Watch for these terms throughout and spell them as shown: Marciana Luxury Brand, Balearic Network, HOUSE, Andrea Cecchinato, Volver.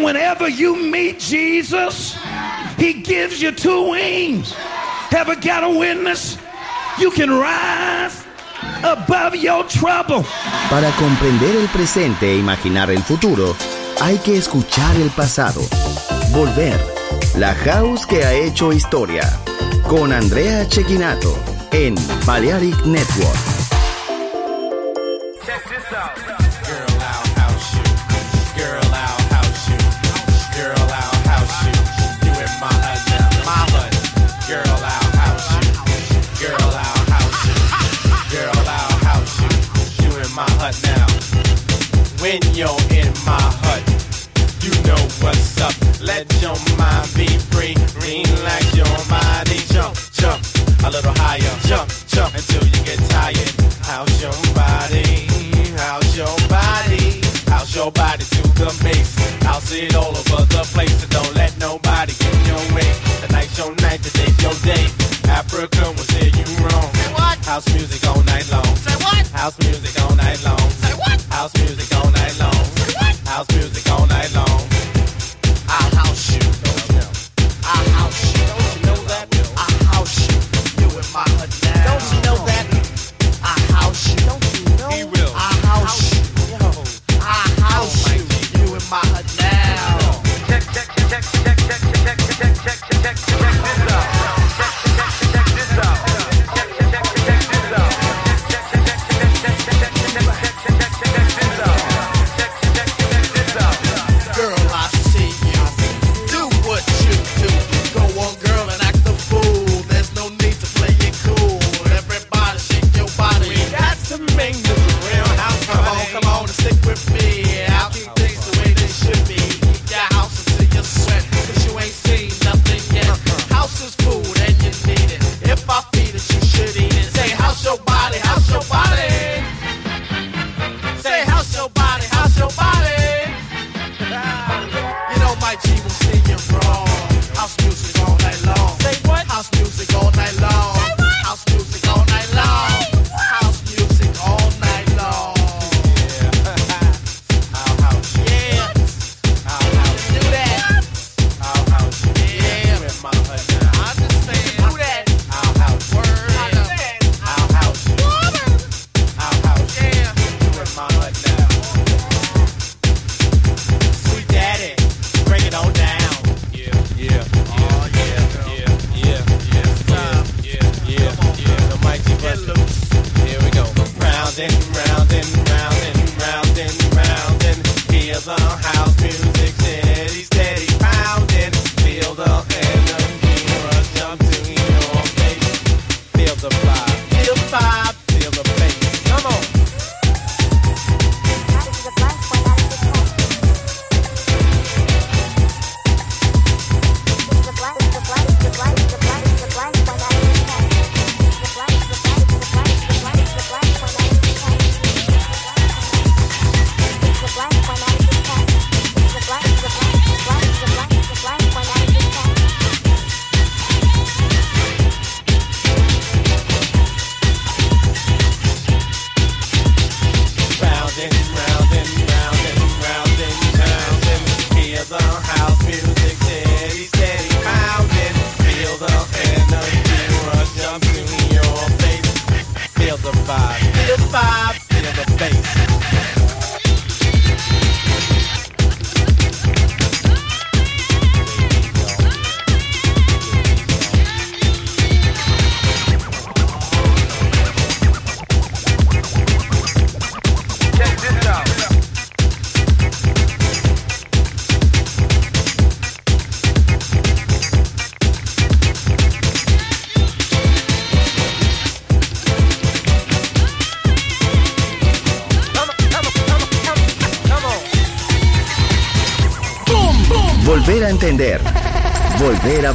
And whenever you meet Jesus, he gives you two wings. Ever got a witness? You can rise above your trouble. Para comprender el presente e imaginar el futuro, hay que escuchar el pasado. Volver, la house que ha hecho historia. Con Andrea Cecchinato en Balearic Network. When you're in my hut, you know what's up. Let your mind be free. Relax your body. Jump, jump, a little higher. Jump, jump, until you get tired. House your body, house your body. House your body to the mix. House it all over the place. And don't let nobody get in your way. Tonight's your night, today's your day. Africa will say you wrong. Say what? House music all night long. Say what? House music all night long. Say what? House music all night long. House music all night long. I'll house you. I'll house you. Don't you know that? I'll house you. You in my hood now. Don't you know that? I'll house you. Don't you know? He will. I'll house you. I'll house you. You in my hood now. Check, check, check, check, check, check, check, check, check, check this out. Check, check, check this out. Check, check, check this out. Check, check, check, check, check, check. Volver a entender, volver a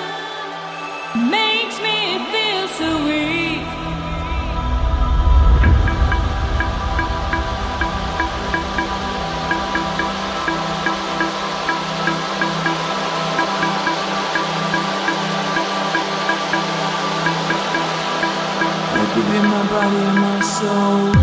makes me feel so weak. I give you my body and my soul.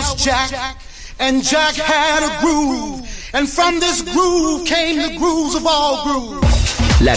was Jack, and Jack had a groove, and from this groove came the grooves of all grooves. La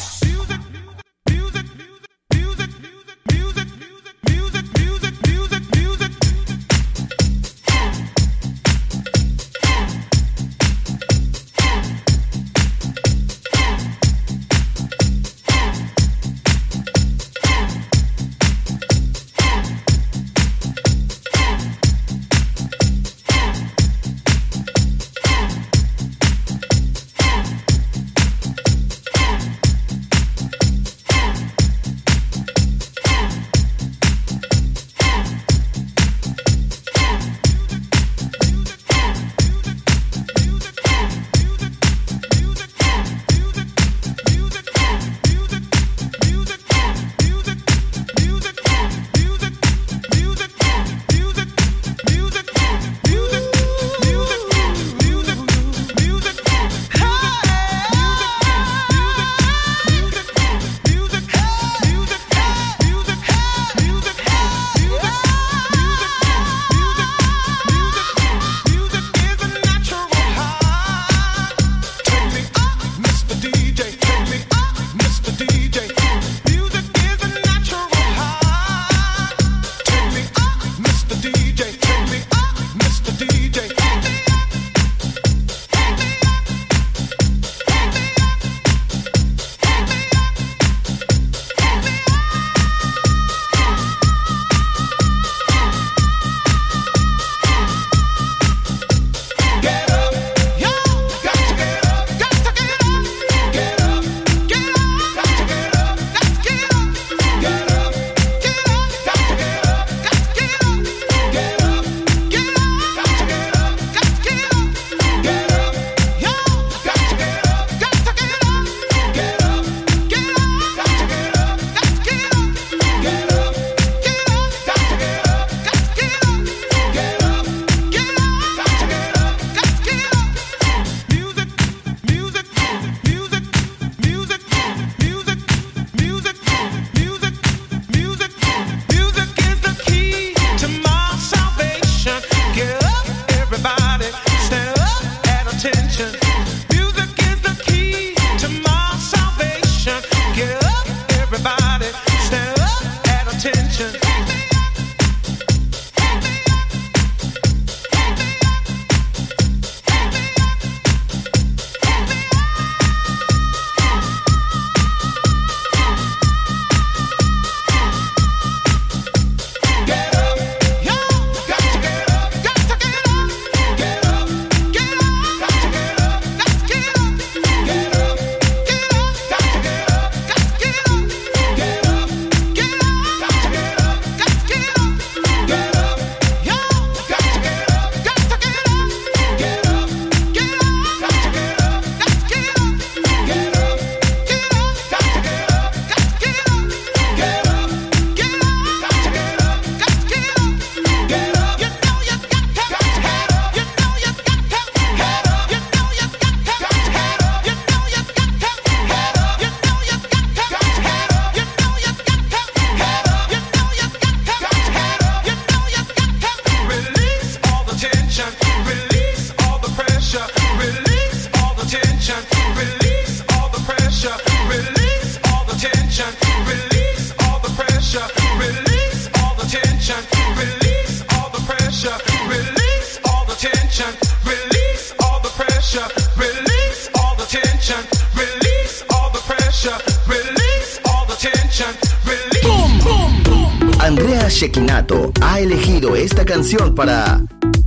Andrea Cecchinato ha elegido esta canción para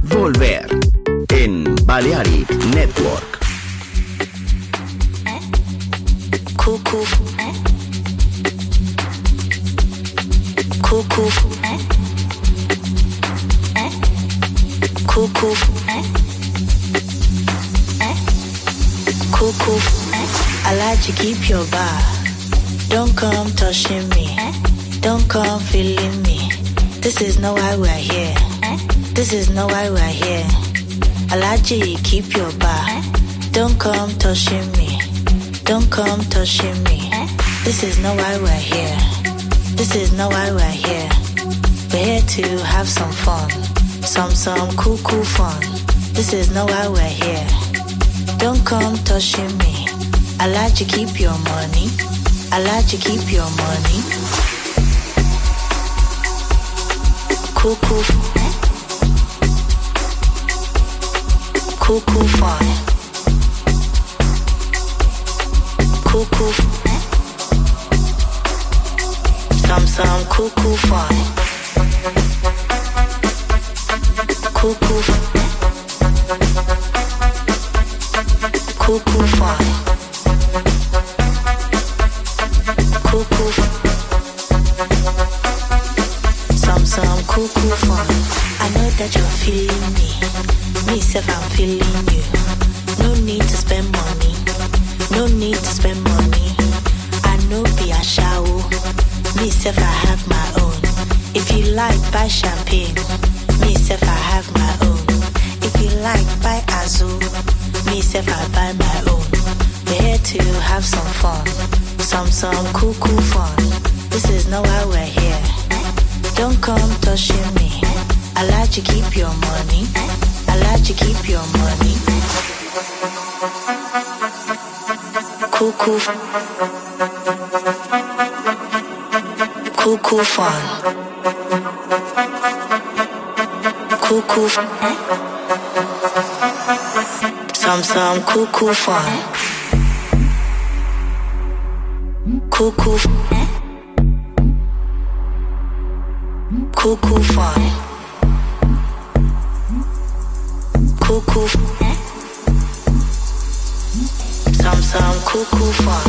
Volver en Balearic Network. Cucu. Cucu. Cucu. Cucu. I like to keep your vibe. Don't come touching me. Don't come feeling me. This is not why we're here. This is not why we're here. I like you, keep your bar. Don't come touching me, don't come touching me. This is not why we're here, this is not why we're here. We're here to have some fun, some cool fun. This is not why we're here. Don't come touching me. I like to keep your money, I like to keep your money. Cool fun. Some cool fun. Cool fun. Cool fun. Some cool fun. I know that you're feeling me, myself I'm feeling you. No need to spend money, no need to spend money. I know be a shower. Me self, I have my own. If you like, buy champagne. Me self, I have my own. If you like, buy Azul. Me self, I buy my own. We're here to have some fun, some cool fun. This is not why we're here. Don't come touching me. I like to keep your money. I like to keep your money. Cool fun. Cool fun. Cool fun. Some cool fun. Cool fun. Cool fun. Cool fun. Some cool fun.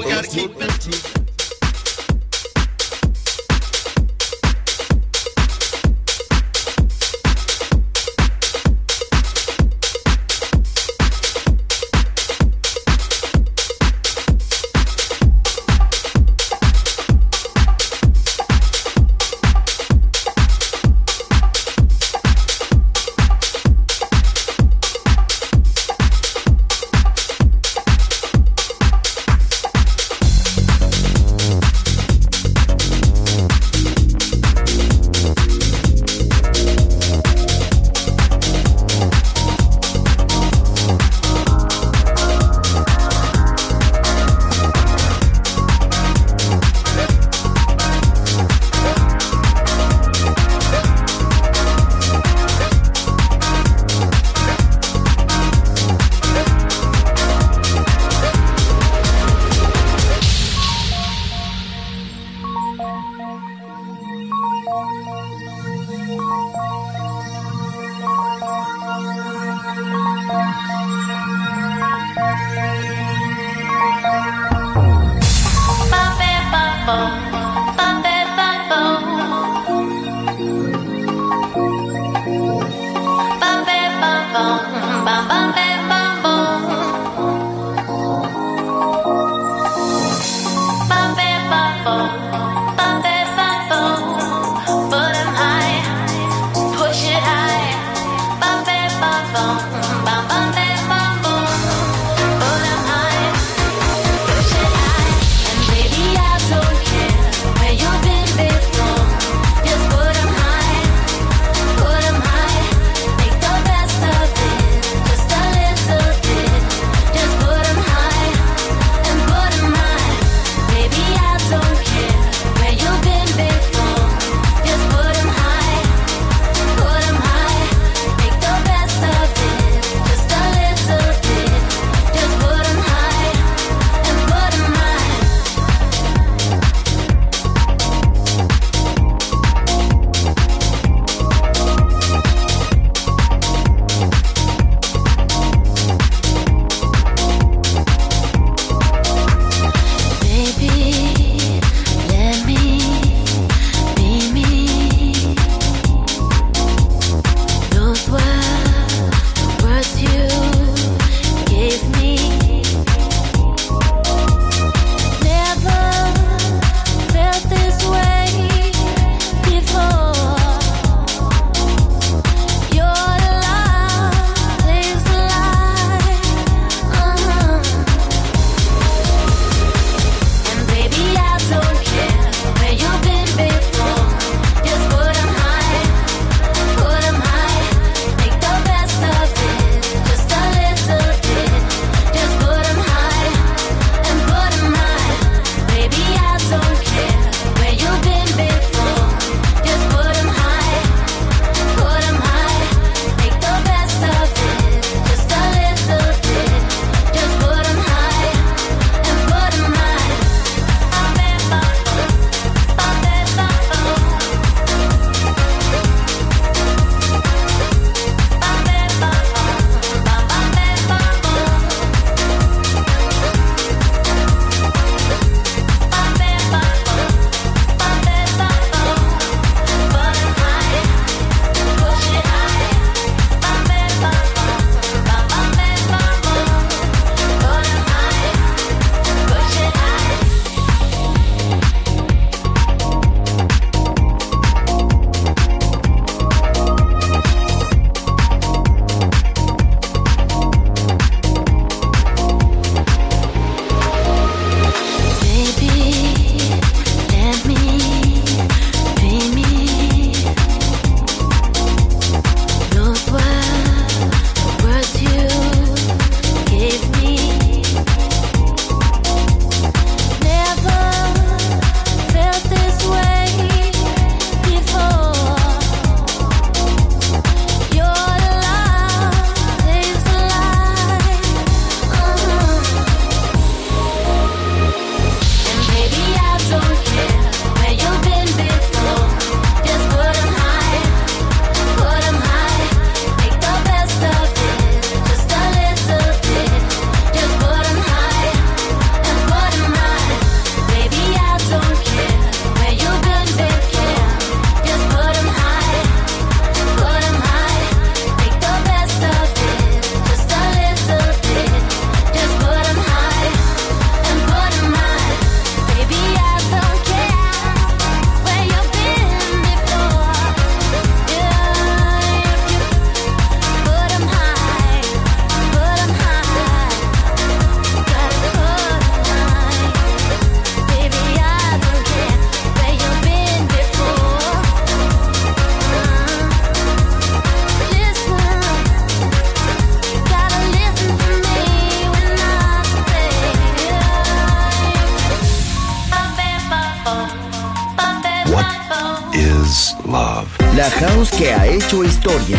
is love. La house que ha hecho historia.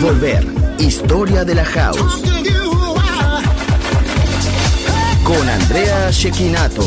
Volver, historia de la house. Con Andrea Cecchinato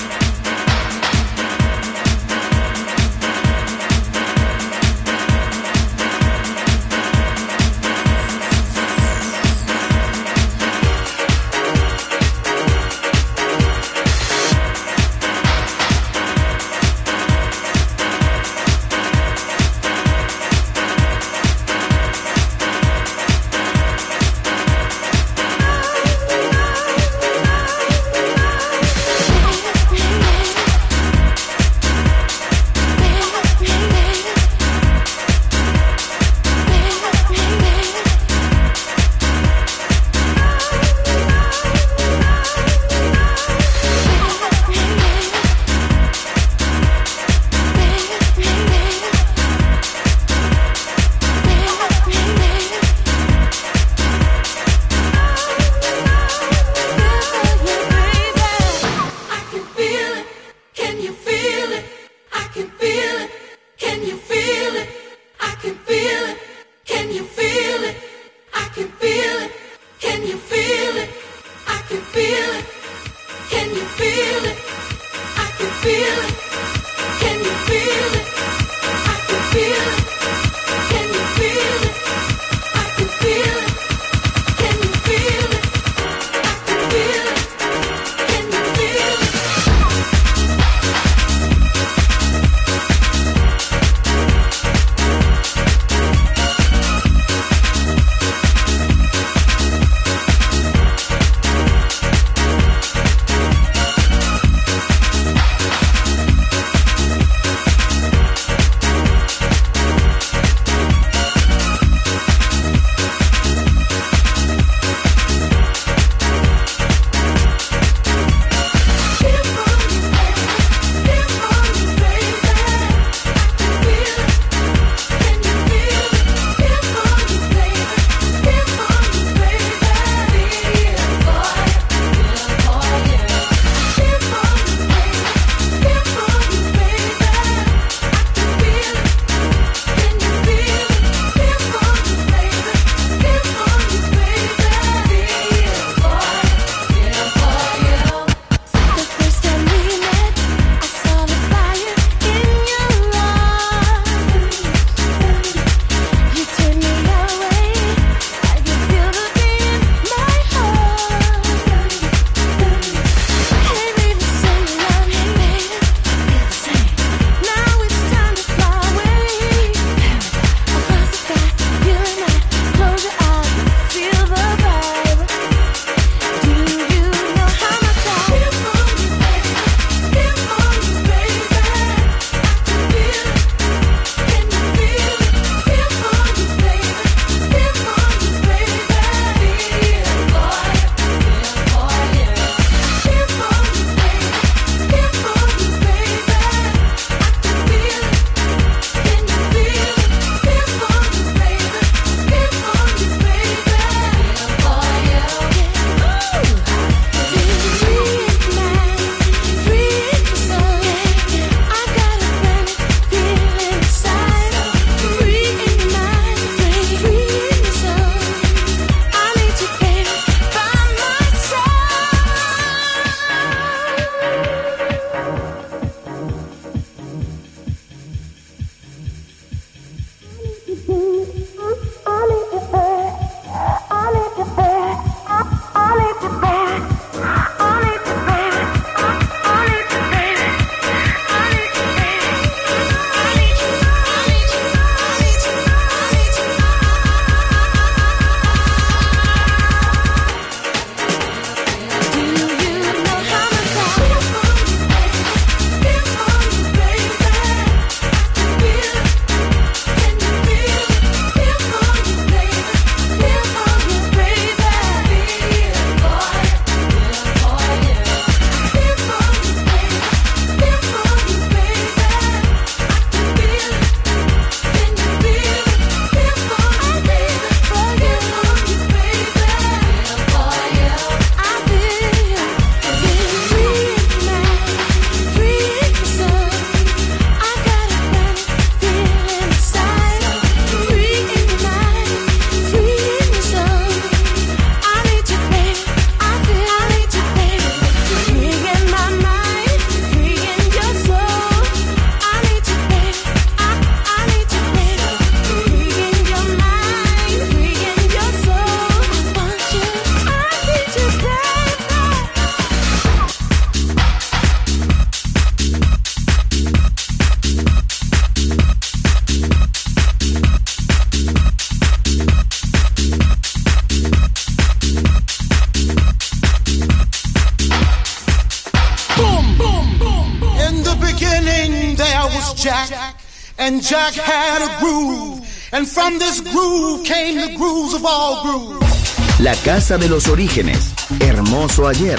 Jack had a groove, and from this groove came the grooves of all grooves. La casa de los orígenes, hermoso ayer,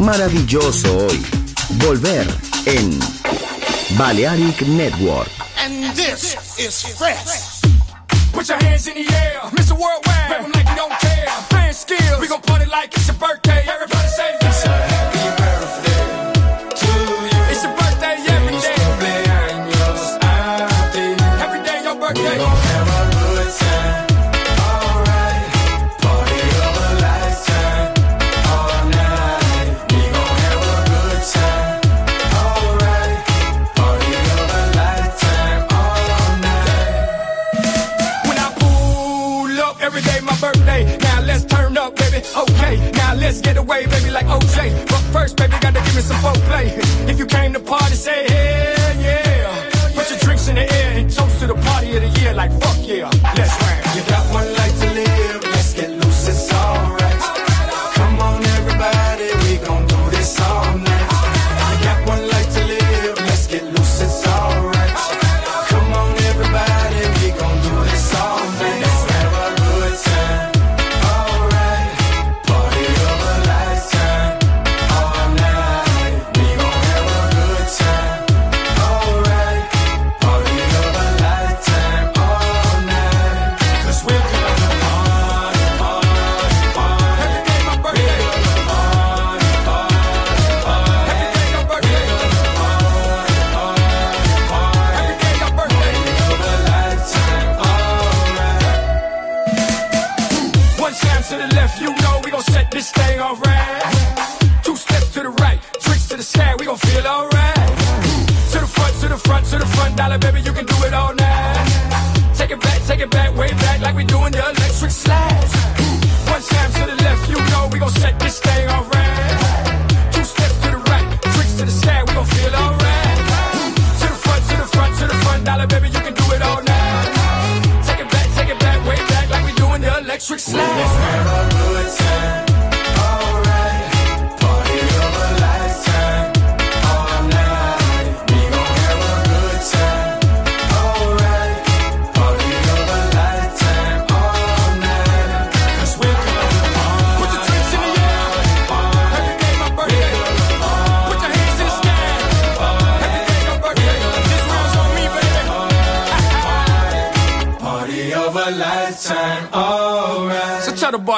maravilloso hoy. Volver en Balearic Network. And this is fresh. Put your hands in the air, Mr. Worldwide, rap 'em like you don't care. Fan skills, we gon' party like it's your birthday. Everybody say this. Okay, now let's get away, baby, like OJ. But first, baby, gotta give me some foreplay. If you came to party, say hell yeah. Put your drinks in the air and toast to the party of the year, like fuck yeah. Let's rap. You got one life to live. Let's get loose, it's alright. Come on, everybody, we gon' do this all night. I got one life to live. Let's get loose, it's alright. Come on, everybody, we gon' do this all night. Let's have a good time. This thing alright. Two steps to the right, tricks to the sky, we gon' feel alright. To the front, to the front, to the front, dollar baby, you can do it all night. Take it back, way back, like we doing the electric slides. One time to the left, you know we gon' set this thing alright. Two steps to the right, tricks to the sky, we gon' feel alright. To the front, to the front, to the front, dollar baby, you can do it all night. Take it back, way back, like we doing the electric slides. Let's have a good time.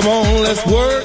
Come on, let's work.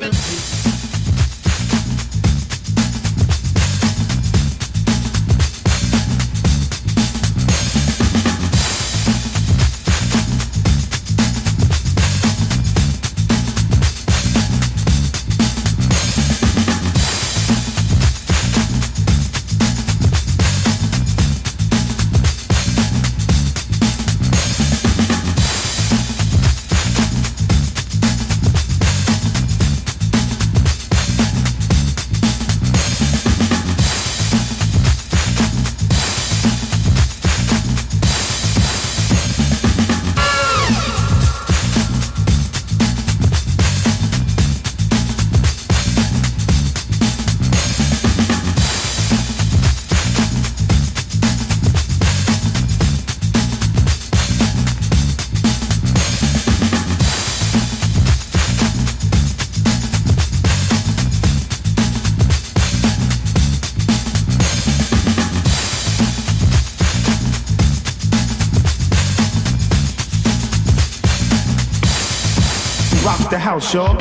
House, y'all.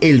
El